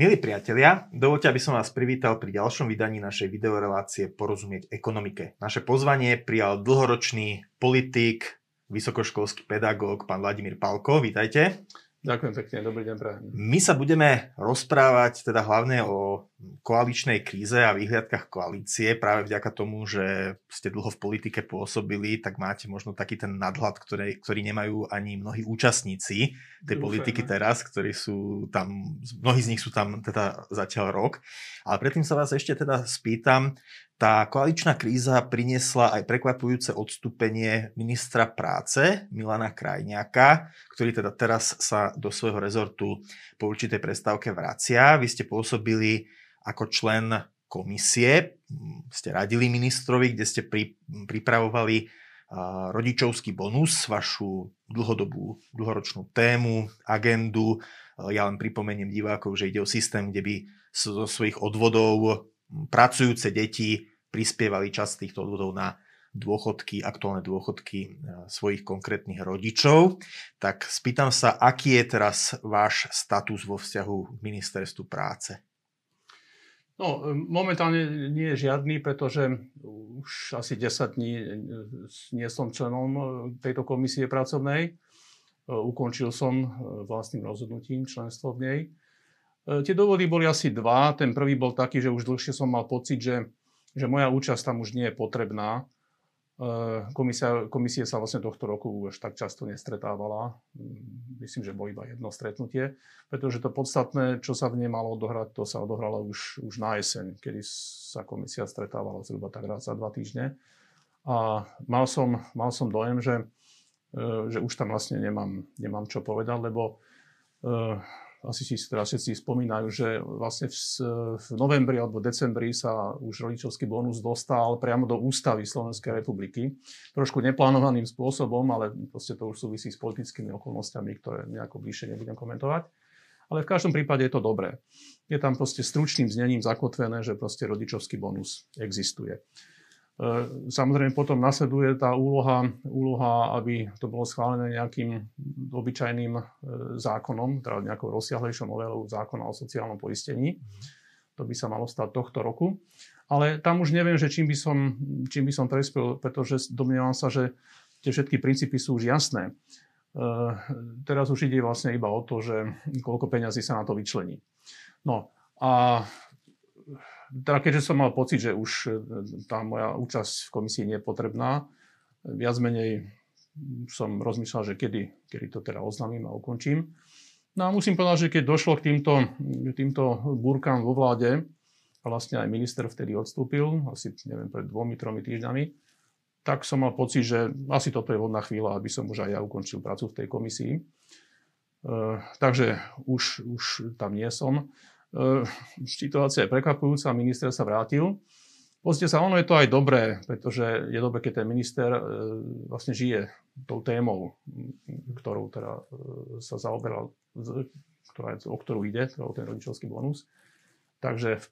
Milí priatelia, dovoľte, aby som vás privítal pri ďalšom vydaní našej videorelácie Porozumieť ekonomike. Naše pozvanie prijal dlhoročný politik, vysokoškolský pedagóg, pán Vladimír Palko. Vítajte. Ďakujem pekne, dobrý deň, prajem. My sa budeme rozprávať teda hlavne o koaličnej kríze a výhliadkach koalície. Práve vďaka tomu, že ste dlho v politike pôsobili, tak máte možno taký ten nadhľad, ktorý nemajú ani mnohí účastníci tej politiky teraz, ktorí sú tam, mnohí z nich sú tam teda zatiaľ rok. Ale predtým sa vás ešte teda spýtam, tá koaličná kríza priniesla aj prekvapujúce odstúpenie ministra práce Milana Krajniaka, ktorý teda teraz sa do svojho rezortu po určitej prestávke vracia. Vy ste pôsobili ako člen komisie, ste radili ministrovi, kde ste pripravovali rodičovský bonus, vašu dlhoročnú tému, agendu. Ja len pripomeniem divákov, že ide o systém, kde by zo svojich odvodov pracujúce deti prispievali časť týchto odvodov na dôchodky, aktuálne dôchodky svojich konkrétnych rodičov. Tak spýtam sa, aký je teraz váš status vo vzťahu k ministerstvu práce? No, momentálne nie je žiadny, pretože už asi 10 dní nie som členom tejto komisie pracovnej. Ukončil som vlastným rozhodnutím členstvo v nej. Tie dôvody boli asi dva. Ten prvý bol taký, že už dlhšie som mal pocit, že moja účasť tam už nie je potrebná. Komisie sa vlastne tohto roku už tak často nestretávala. Myslím, že bolo iba jedno stretnutie, pretože to podstatné, čo sa v nej malo odohrať, to sa odohralo už na jeseň, kedy sa komisia stretávala zhruba tak raz za 2 týždne. A mal som dojem, že už tam vlastne nemám čo povedať, lebo asi si teraz všetci spomínajú, že vlastne v novembri alebo decembri sa už rodičovský bonus dostal priamo do ústavy Slovenskej republiky. Trošku neplánovaným spôsobom, ale proste to už súvisí s politickými okolnostiami, ktoré nejako bližšie nebudem komentovať. Ale v každom prípade je to dobré. Je tam proste stručným znením zakotvené, že proste rodičovský bonus existuje. Samozrejme potom nasleduje tá úloha, aby to bolo schválené nejakým obyčajným zákonom, teda nejakou rozsiahlejšou novelou zákona o sociálnom poistení. To by sa malo stať tohto roku. Ale tam už neviem, že čím by som prispel, pretože domnievam sa, že tie všetky princípy sú už jasné. Teraz už ide vlastne iba o to, že koľko peňazí sa na to vyčlení. No a teda keďže som mal pocit, že už tá moja účasť v komisii nie je potrebná, viac menej som rozmýšľal, že kedy to teda oznámim a ukončím. No a musím povedať, že keď došlo k týmto búrkam vo vláde, a vlastne aj minister vtedy odstúpil, asi neviem, pred 2-3 týždňami, tak som mal pocit, že asi toto je vhodná chvíľa, aby som už aj ja ukončil prácu v tej komisii. Takže už tam nie som. Situácia je prekvapujúca, minister sa vrátil. Pozrite sa, ono je to aj dobré, pretože je dobré, keď ten minister vlastne žije tou témou, ktorou teda sa zaoberal, o ktorú ide, teda ten rodičovský bonus. Takže v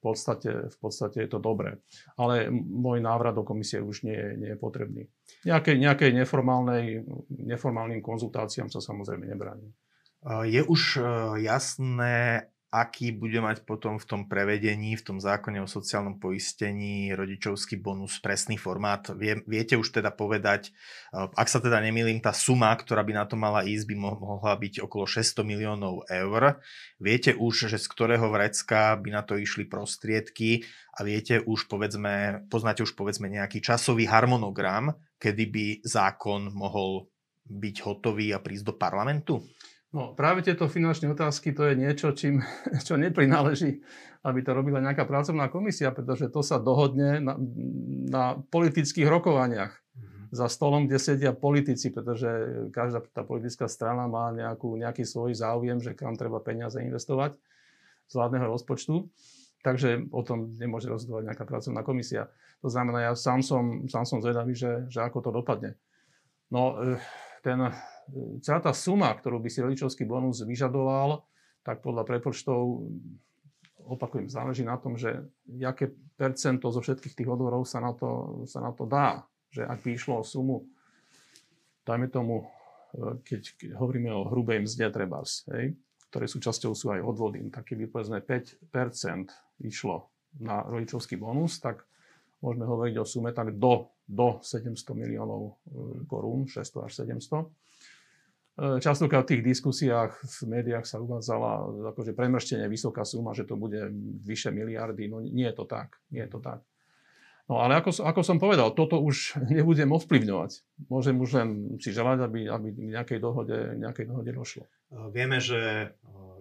podstate je to dobré. Ale môj návrat do komisie už nie je potrebný. Nejakej neformálnym konzultáciám sa samozrejme nebráni. Je už jasné, aký bude mať potom v tom prevedení, v tom zákone o sociálnom poistení rodičovský bonus presný formát? Viete už teda povedať, ak sa teda nemýlim, tá suma, ktorá by na to mala ísť, by mohla byť okolo 600 miliónov eur. Viete už, že z ktorého vrecka by na to išli prostriedky a poznáte už povedzme nejaký časový harmonogram, kedy by zákon mohol byť hotový a prísť do parlamentu? No, práve tieto finančné otázky, to je niečo, čo neprináleží, aby to robila nejaká pracovná komisia, pretože to sa dohodne na politických rokovaniach. Za stolom, kde sedia politici, pretože každá tá politická strana má nejaký svoj záujem, že kam treba peniaze investovať z vládneho rozpočtu. Takže o tom nemôže rozhodovať nejaká pracovná komisia. To znamená, ja sám som zvedavý, že ako to dopadne. No, celá tá suma, ktorú by si rodičovský bonus vyžadoval, tak podľa prepočtov, opakujem, záleží na tom, že aké percento zo všetkých tých odvorov sa na to dá. Že ak by išlo o sumu, dajme tomu, keď hovoríme o hrubej mzde trebárs, ktoré súčasťou sú aj odvody, tak keby povedzme 5% išlo na rodičovský bonus, tak môžeme hovoriť o sume tak do 700 miliónov korún, 600 až 700. Častokrát v tých diskusiách v médiách sa uvádzala akože premrštenie vysoká suma, že to bude vyše miliardy. No nie je to tak. Nie je to tak. No ale ako som povedal, toto už nebudem ovplyvňovať. Môžem už len si želať, aby k nejakej dohode došlo. Vieme, že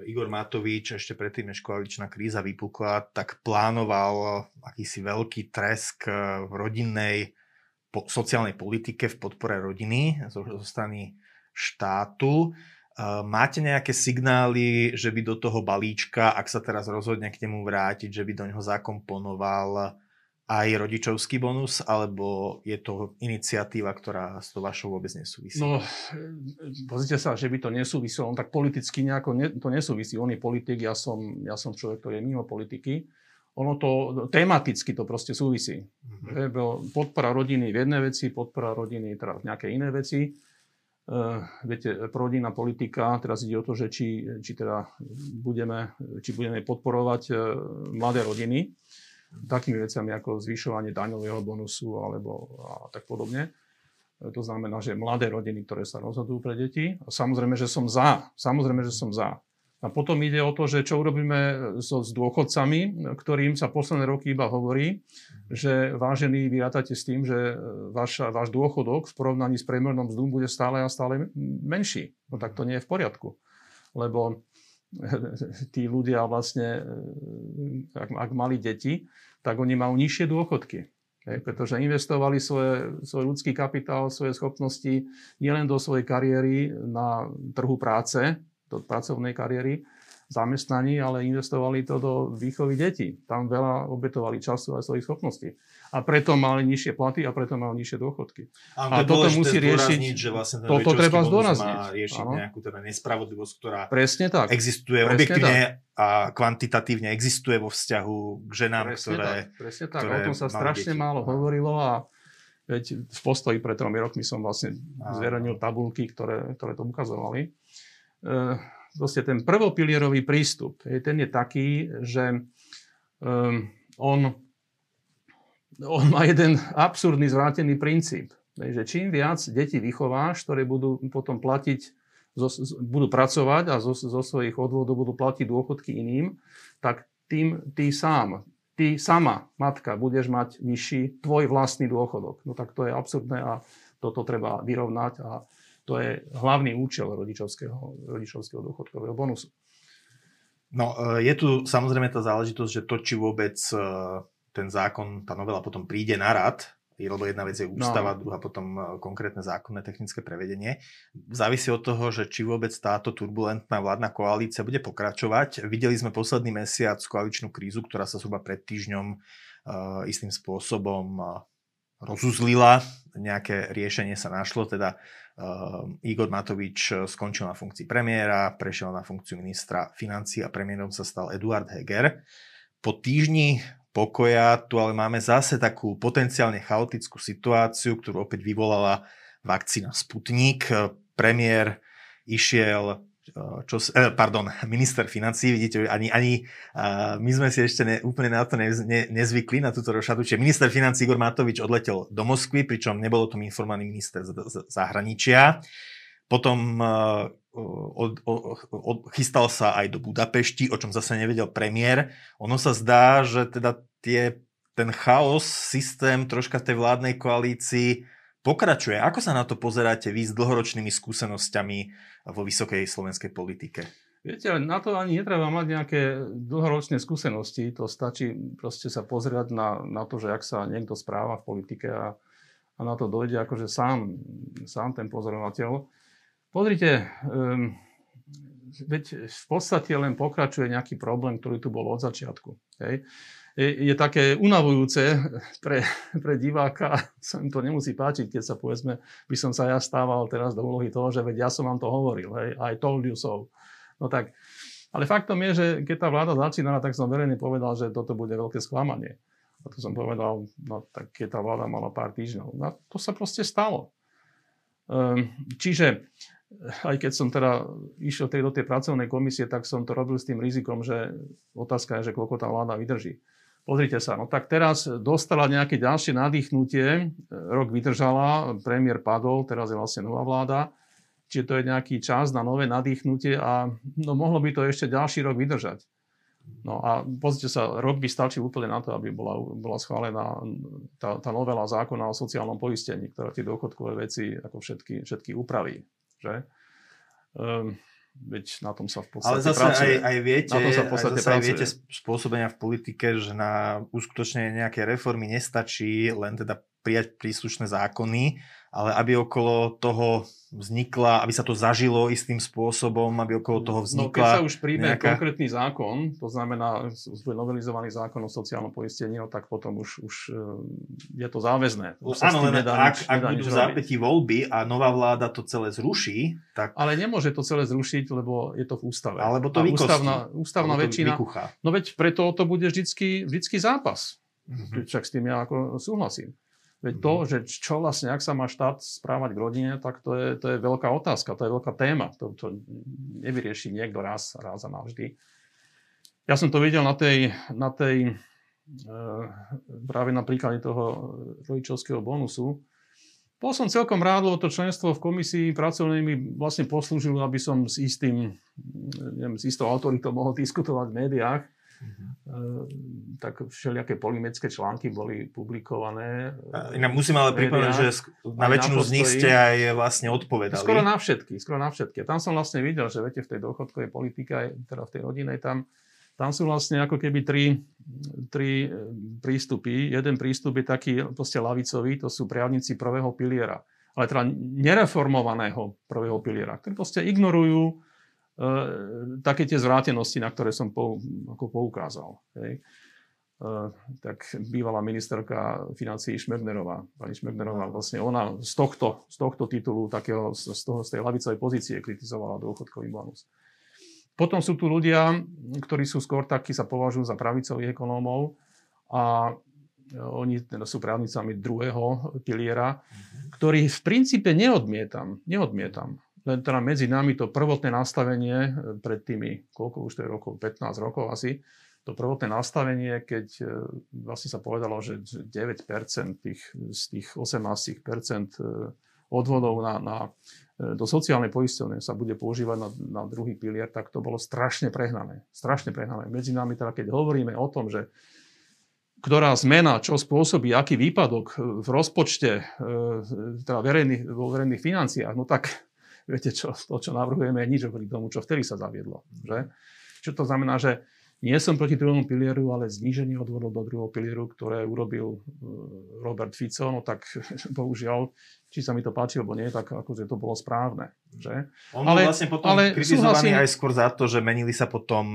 Igor Matovič ešte predtým, než koaličná kríza vypukla, tak plánoval akýsi veľký tresk v rodinnej sociálnej politike v podpore rodiny zo strany štátu. Máte nejaké signály, že by do toho balíčka, ak sa teraz rozhodne k nemu vrátiť, že by do neho zakomponoval aj rodičovský bonus, alebo je to iniciatíva, ktorá s to vašou vôbec nesúvisí? No, pozrite sa, že by to nesúvisilo. On tak politicky nejako to nesúvisí. On je politik, ja som človek, ktorý je mimo politiky. Ono to tematicky to proste súvisí. Mm-hmm. Podpora rodiny v jednej veci, podpora rodiny teda v nejakej inej veci. Viete, prorodinná politika, teraz ide o to, že či budeme podporovať mladé rodiny takými vecami ako zvyšovanie daňového bonusu alebo a tak podobne. To znamená, že mladé rodiny, ktoré sa rozhodujú pre deti. Samozrejme, že som za. A potom ide o to, že čo urobíme s dôchodcami, ktorým sa posledné roky iba hovorí, že vážení, vyrátate s tým, že váš dôchodok v porovnaní s priemernom mzdom bude stále a stále menší. No tak to nie je v poriadku. Lebo tí ľudia vlastne, ak mali deti, tak oni majú nižšie dôchodky. Pretože investovali svoj ľudský kapitál, svoje schopnosti nielen do svojej kariéry na trhu práce, do pracovnej kariéry, zamestnaní, ale investovali to do výchovy detí. Tam veľa obetovali času aj svojich schopností. A preto mali nižšie platy a preto mali nižšie dôchodky. A toto musí riešiť, že vlastne toto treba zdôrazniť. Má riešiť nejakú teda nespravodlivosť, ktorá presne tak existuje objektívne a kvantitatívne existuje vo vzťahu k ženám, presne tak. O tom sa strašne málo hovorilo a veď v Postoji pred 3 rokmi som vlastne zverejnil tabulky, ktoré to ukazovali. Proste ten prvopilierový prístup, ten je taký, že on má jeden absurdný zvrátený princíp, že čím viac deti vychováš, ktoré budú potom platiť, budú pracovať a zo svojich odvodov budú platiť dôchodky iným, tak tým ty sama, matka, budeš mať nižší tvoj vlastný dôchodok. No tak to je absurdné a toto treba vyrovnať a to je hlavný účel rodičovského dôchodkového bonusu. No, je tu samozrejme tá záležitosť, že to, či vôbec ten zákon, tá novela potom príde na rad, lebo jedna vec je ústava, druhá potom konkrétne zákonné technické prevedenie. Závisí od toho, že či vôbec táto turbulentná vládna koalícia bude pokračovať. Videli sme posledný mesiac koaličnú krízu, ktorá sa zhruba pred týždňom istým spôsobom rozuzlila, nejaké riešenie sa našlo, teda Igor Matovič skončil na funkcii premiéra, prešiel na funkciu ministra financií a premiérom sa stal Eduard Heger. Po týždni pokoja tu ale máme zase takú potenciálne chaotickú situáciu, ktorú opäť vyvolala vakcína Sputnik. Premiér išiel... minister financií, vidíte, ani my sme si ešte úplne na to nezvykli, na túto rošatu. Čiže minister financií Igor Matovič odletel do Moskvy, pričom nebolo tom informovaný minister zahraničia. Potom chystal sa aj do Budapešti, o čom zase nevedel premiér. Ono sa zdá, že teda ten chaos, systém troška tej vládnej koalícii pokračuje. Ako sa na to pozeráte vy s dlhoročnými skúsenosťami vo vysokej slovenskej politike? Viete, na to ani netreba mať nejaké dlhoročné skúsenosti. To stačí proste sa pozerať na to, že ak sa niekto správa v politike a na to dojde akože sám ten pozorovateľ. Pozrite, veď v podstate len pokračuje nejaký problém, ktorý tu bol od začiatku. Hej. Je také unavujúce pre diváka, sa im to nemusí páčiť, keď sa povedzme, by som sa ja stával teraz do úlohy toho, že veď ja som vám to hovoril, hej, I told you so. No tak, ale faktom je, že keď tá vláda začínala, tak som verejne povedal, že toto bude veľké sklamanie. A to som povedal, no tak keď tá vláda mala pár týždňov. No to sa proste stalo. Čiže aj keď som teda išiel do tej pracovnej komisie, tak som to robil s tým rizikom, že otázka je, že koľko tá vláda vydrží. Pozrite sa, no tak teraz dostala nejaké ďalšie nadýchnutie, rok vydržala, premiér padol, teraz je vlastne nová vláda, čiže to je nejaký čas na nové nadýchnutie a no mohlo by to ešte ďalší rok vydržať. No a pozrite sa, rok by stačil úplne na to, aby bola schválená tá novela zákona o sociálnom poistení, ktorá tie dôchodkové veci ako všetky upraví, že? Veď na tom sa v podstate pracuje. Ale zase aj viete spôsobenia v politike, že na uskutočnenie nejakej reformy nestačí len teda prijať príslušné zákony, ale aby okolo toho vznikla, aby sa to zažilo istým spôsobom, aby okolo toho vznikla... No keď sa už príjme konkrétny zákon, to znamená novelizovaný zákon o sociálnom poistení, no tak potom už je to záväzné. Áno, len ak budú zápätí voľby a nová vláda to celé zruší, tak... Ale nemôže to celé zrušiť, lebo je to v ústave. Alebo to vykostí. Ústavná väčšina... No veď preto to bude vždycky zápas. Mm-hmm. Však s tým ja ako súhlasím. Veď to, že čo vlastne, ak sa má štát správať k rodine, tak to je veľká otázka, to je veľká téma. To nevyrieši niekto raz a navždy. Ja som to videl práve na príklade toho rodičovského bonusu. Bol som celkom rád, lebo to členstvo v komisii pracovnej mi vlastne poslúžilo, aby som s istou autoritou mohol diskutovať v médiách. Mm-hmm. Tak všelijaké polemické články boli publikované. Musím ale pripomenúť, že na väčšinu z nich ste aj vlastne odpovedali. Skoro na všetky. Tam som vlastne videl, že viete, v tej dôchodkovej politike, teda v tej rodinej, tam sú vlastne ako keby tri prístupy. Jeden prístup je taký proste ľavicový, to sú právnici prvého piliera, ale teda nereformovaného prvého piliera, ktorí proste ignorujú také tie zvrátenosti, na ktoré som poukázal. Hej. Tak bývalá ministerka financií Šmernerová, pani Šmernerová, vlastne ona z tohto titulu, z tej ľavicovej pozície kritizovala dôchodkový bonus. Potom sú tu ľudia, ktorí sú skôr takí, sa považujú za pravicových ekonómov a oni teda sú právnicami druhého piliera, ktorí v princípe neodmietam. Len teda medzi nami to prvotné nastavenie pred tými, koľko už to je rokov, 15 rokov asi, to prvotné nastavenie, keď vlastne sa povedalo, že 9% z tých 18% odvodov do sociálnej poisťovne sa bude používať na druhý pilier, tak to bolo strašne prehnané. Medzi nami teda, keď hovoríme o tom, že ktorá zmena, čo spôsobí, aký výpadok v rozpočte teda vo verejných financiách, no tak... Viete, čo navrhujeme, je nič oproti tomu, čo vtedy sa zaviedlo. Že? Čo to znamená, že nie som proti druhému pilieru, ale zníženie odvodov do druhého pilieru, ktoré urobil Robert Fico, no tak bohužiaľ, či sa mi to páči, alebo nie, tak akože to bolo správne. Že? On bol vlastne potom kritizovaný aj skôr za to, že menili sa potom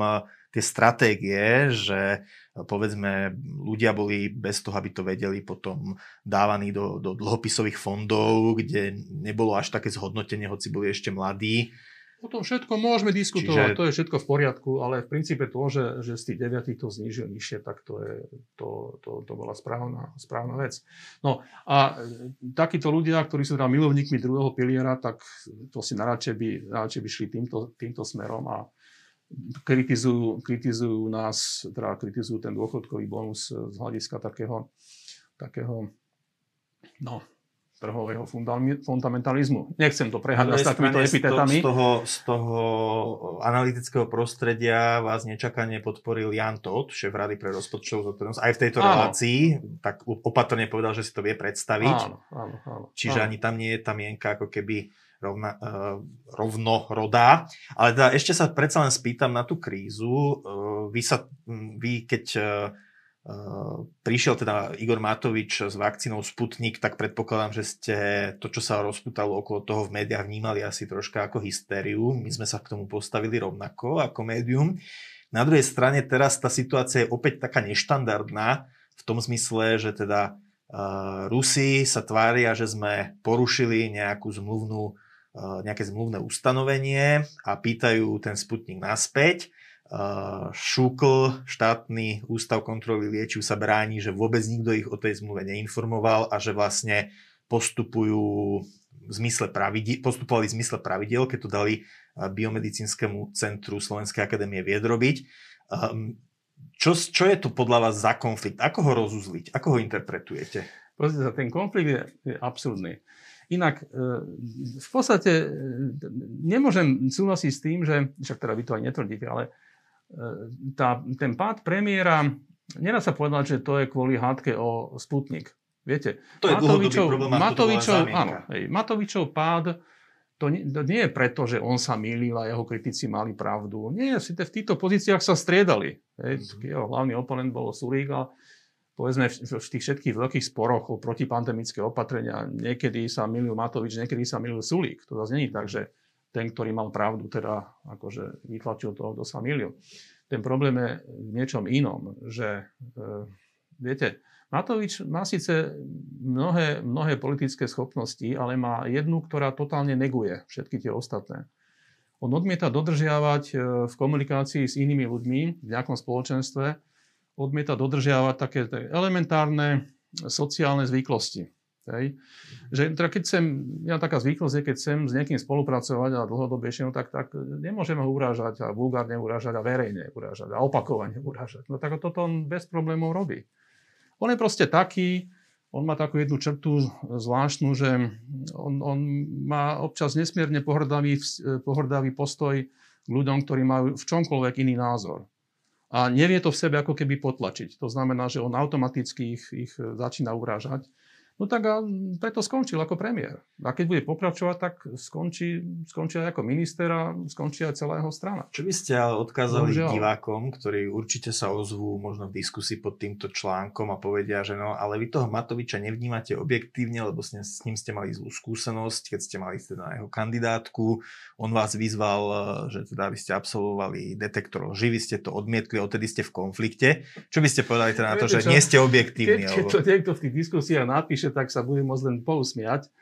tie stratégie, že povedzme, ľudia boli bez toho, aby to vedeli, potom dávaní do dlhopisových fondov, kde nebolo až také zhodnotenie, hoci boli ešte mladí. O tom všetko môžeme diskutovať, to je všetko v poriadku, ale v princípe to, že z tých 9 to znížil nižšie, tak to bola správna vec. No a takíto ľudia, ktorí sú teda milovníkmi druhého piliera, tak to si najradšej by šli týmto smerom a kritizujú nás, teda kritizujú ten dôchodkový bonus z hľadiska takého trhového fundamentalizmu. Nechcem to preháňať s takýmito epitetami. Z toho analytického prostredia vás nečakane podporil Ján Tódt, šéf Rady pre rozpočtovú zodpovednosť. Aj v tejto relácii tak opatrne povedal, že si to vie predstaviť. Áno. Čiže ani tam nie je tá mienka ako keby rovnorodá. Ale teda ešte sa predsa len spýtam na tú krízu. Keď prišiel teda Igor Matovič s vakcínou Sputnik, tak predpokladám, že ste to, čo sa rozputalo okolo toho v médiách, vnímali asi troška ako hystériu. My sme sa k tomu postavili rovnako ako médium. Na druhej strane teraz tá situácia je opäť taká neštandardná v tom zmysle, že teda Rusi sa tvária, že sme porušili nejaké zmluvné ustanovenie a pýtajú ten Sputnik naspäť. Šúkl, štátny ústav kontroly liečiv, sa bráni, že vôbec nikto ich o tej zmluve neinformoval a že vlastne postupujú postupovali v zmysle pravidiel, keď to dali Biomedicínskemu centru Slovenskej akadémie vied robiť. Čo je to podľa vás za konflikt? Ako ho rozuzliť? Ako ho interpretujete? Pozrite sa, ten konflikt je absurdný. Inak v podstate nemôžem súhlasiť s tým, že, však teda vy to aj netvrdíte, ale ten pád premiéra, neraz sa povedal, že to je kvôli hádke o Sputnik. Viete, to je dlhodobý problém. Matovičov pád, to nie je preto, že on sa mýlil a jeho kritici mali pravdu. Nie, v týchto pozíciách sa striedali. Jeho hlavný oponent bol Sulík, ale povedzme v tých všetkých veľkých sporoch o protipandemické opatrenia niekedy sa mýlil Matovič, niekedy sa mýlil Sulík. To zase nie je tak, že ten, ktorý mal pravdu, teda akože vytlačil toho, kto sa mýlil. Ten problém je v niečom inom, že viete, Matovič má síce mnohé politické schopnosti, ale má jednu, ktorá totálne neguje všetky tie ostatné. On odmieta dodržiavať v komunikácii s inými ľuďmi v nejakom spoločenstve, odmieta dodržiavať také elementárne sociálne zvyklosti. Hej. Že teda keď sem, ja taká zvyklosť je, keď sem s niekým spolupracovať a dlhodobejšie, no tak nemôžeme ho urážať a vulgárne urážať a verejne urážať a opakovane urážať. No tak toto on bez problémov robí. On je proste taký, on má takú jednu črtu zvláštnu, že on má občas nesmierne pohrdavý postoj k ľuďom, ktorí majú v čomkoľvek iný názor. A nevie to v sebe ako keby potlačiť. To znamená, že on automaticky ich začína urážať. No tak a preto skončil ako premiér. A keď bude pokračovať, tak skončí aj ako minister a skončí aj celá jeho strana. Čo by ste ale odkázali divákom, ktorí určite sa ozvú možno v diskusii pod týmto článkom a povedia, že no, ale vy toho Matoviča nevnímate objektívne, lebo s ním ste mali zlú skúsenosť, keď ste mali teda jeho kandidátku. On vás vyzval, že teda vy ste absolvovali detektor lži, vy ste to odmietli, odtedy ste v konflikte. Čo by ste povedali teda na to, že nie ste objektívni? Keď to niekto v tých diskusiách napíše, tak sa budem môcť len pousmiať,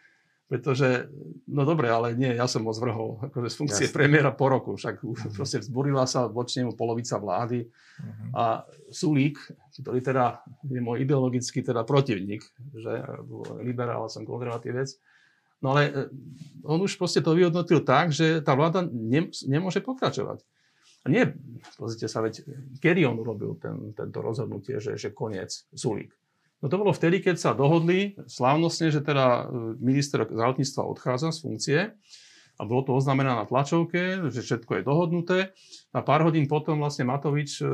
pretože, no dobre, ale nie, ja som ho zvrhol akože z funkcie premiéra po roku, však proste vzburila sa voči nemu polovica vlády a Sulík, ktorý teda je môj ideologický teda protivník, že liberál, som konzervatívec, no ale on už proste to vyhodnotil tak, že tá vláda nemôže pokračovať. A nie, pozrite sa, veď, kedy on urobil tento rozhodnutie, že koniec Sulík. No to bolo vtedy, keď sa dohodli slávnostne, že teda minister zdravotníctva odchádza z funkcie a bolo to oznamené na tlačovke, že všetko je dohodnuté. A pár hodín potom vlastne Matovič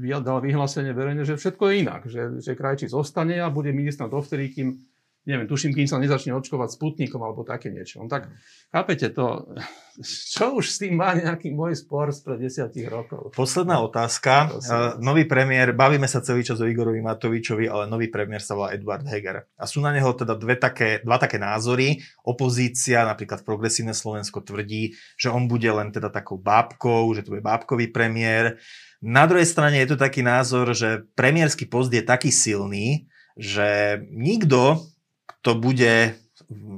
dal vyhlásenie verejne, že všetko je inak, že Krajčí zostane a bude minister dovtedy, kým, neviem, tuším, kým sa nezačne očkovať Sputnikom alebo také niečo. No tak chápete to, čo už s tým má nejaký môj spor spred 10 rokov. Posledná otázka. Nový premiér, bavíme sa celý čas o Igorovi Matovičovi, ale nový premiér sa volá Eduard Heger. A sú na neho teda dva také názory. Opozícia, napríklad Progresívne Slovensko, tvrdí, že on bude len teda takou bábkou, že to bude bábkový premiér. Na druhej strane je to taký názor, že premiérsky post je taký silný, že nikto, kto bude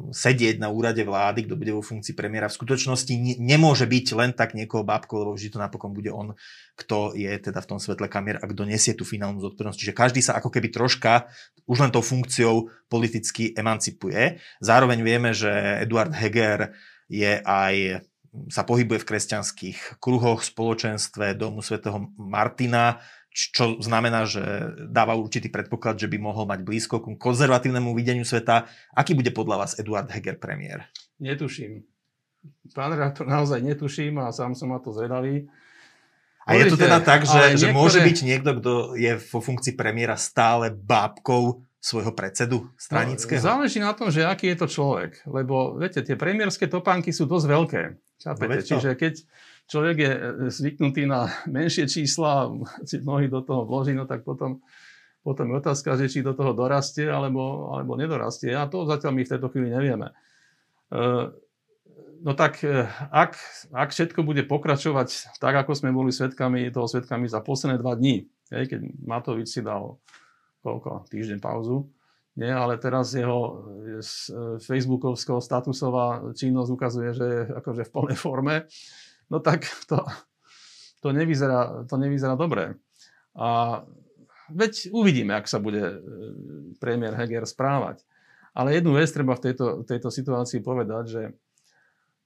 sedieť na úrade vlády, kto bude vo funkcii premiéra, v skutočnosti nemôže byť len tak niekoho bábko, lebo vždy to napokon bude on, kto je teda v tom svetle kamier a kto nesie tú finálnu zodpovednosť. Čiže každý sa ako keby troška už len tou funkciou politicky emancipuje. Zároveň vieme, že Eduard Heger sa pohybuje v kresťanských kruhoch, spoločenstve Domu svätého Martina, čo znamená, že dáva určitý predpoklad, že by mohol mať blízko k konzervatívnemu videniu sveta. Aký bude podľa vás Eduard Heger premiér? Netuším. Pán redaktor, naozaj netuším a sám som na to zvedavý. A je to teda tak, že môže byť niekto, kto je vo funkcii premiéra stále bábkou svojho predsedu stranického? No, záleží na tom, že aký je to človek. Lebo viete, tie premiérske topánky sú dosť veľké. Chápete? Čiže keď človek je zvyknutý na menšie čísla, si nohy do toho vloží, no tak potom je otázka, že či do toho dorastie alebo nedorastie. A to zatiaľ my v tejto chvíli nevieme. No tak, ak všetko bude pokračovať tak, ako sme boli svedkami za posledné 2 dní, keď Matovič si dal týždeň pauzu, nie, ale teraz jeho facebookovská statusová činnosť ukazuje, že je akože v plnej forme. No tak to nevyzerá dobre. A veď uvidíme, ak sa bude premiér Heger správať. Ale jednu vec treba v tejto situácii povedať, že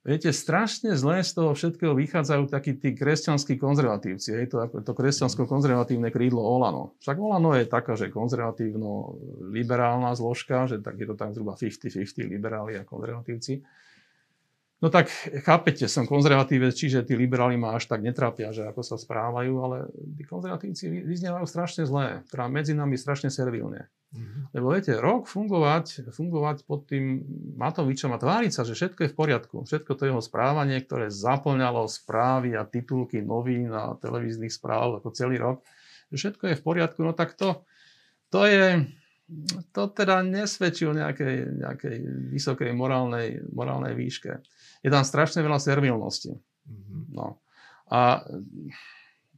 viete, strašne zle z toho všetkého vychádzajú takí tí kresťanskí konzervatívci. Je to ako to kresťansko-konzervatívne krídlo Olano. Však Olano je taká, že konzervatívno-liberálna zložka, že tak je to tak zhruba 50-50 liberáli a konzervatívci. No tak chápete, som konzervatívec, čiže tí liberáli ma až tak netrápia, že ako sa správajú, ale tí konzervatívci vyznievajú strašne zlé, teda medzi nami strašne servilne. Mm-hmm. Lebo viete, rok fungovať pod tým Matovičom a tváriť sa, že všetko je v poriadku. Všetko to jeho správanie, ktoré zaplňalo správy a titulky novín a televíznych správ ako celý rok, že všetko je v poriadku, no tak to teda nesvedčí o nejakej vysokej morálnej výške. Je tam strašne veľa servilnosti. Mm-hmm. No. A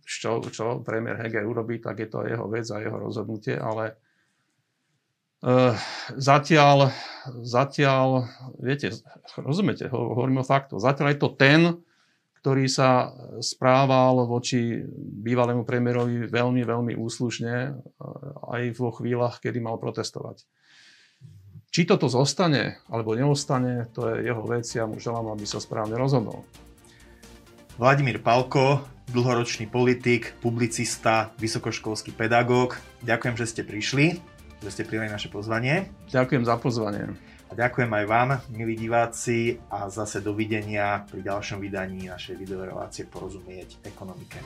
čo premiér Heger urobí, tak je to jeho vec a jeho rozhodnutie, ale zatiaľ, viete, rozumiete, hovorím o faktu, zatiaľ je to ten, ktorý sa správal voči bývalému premiérovi veľmi, veľmi úslušne aj vo chvíľach, kedy mal protestovať. Či toto zostane, alebo neostane, to je jeho vec, ja mu želám, aby sa správne rozhodol. Vladimír Palko, dlhoročný politik, publicista, vysokoškolský pedagóg, ďakujem, že ste prišli. Že ste prijali naše pozvanie. Ďakujem za pozvanie. A ďakujem aj vám, milí diváci, a zase dovidenia pri ďalšom vydaní našej videorelácie Porozumieť ekonomike.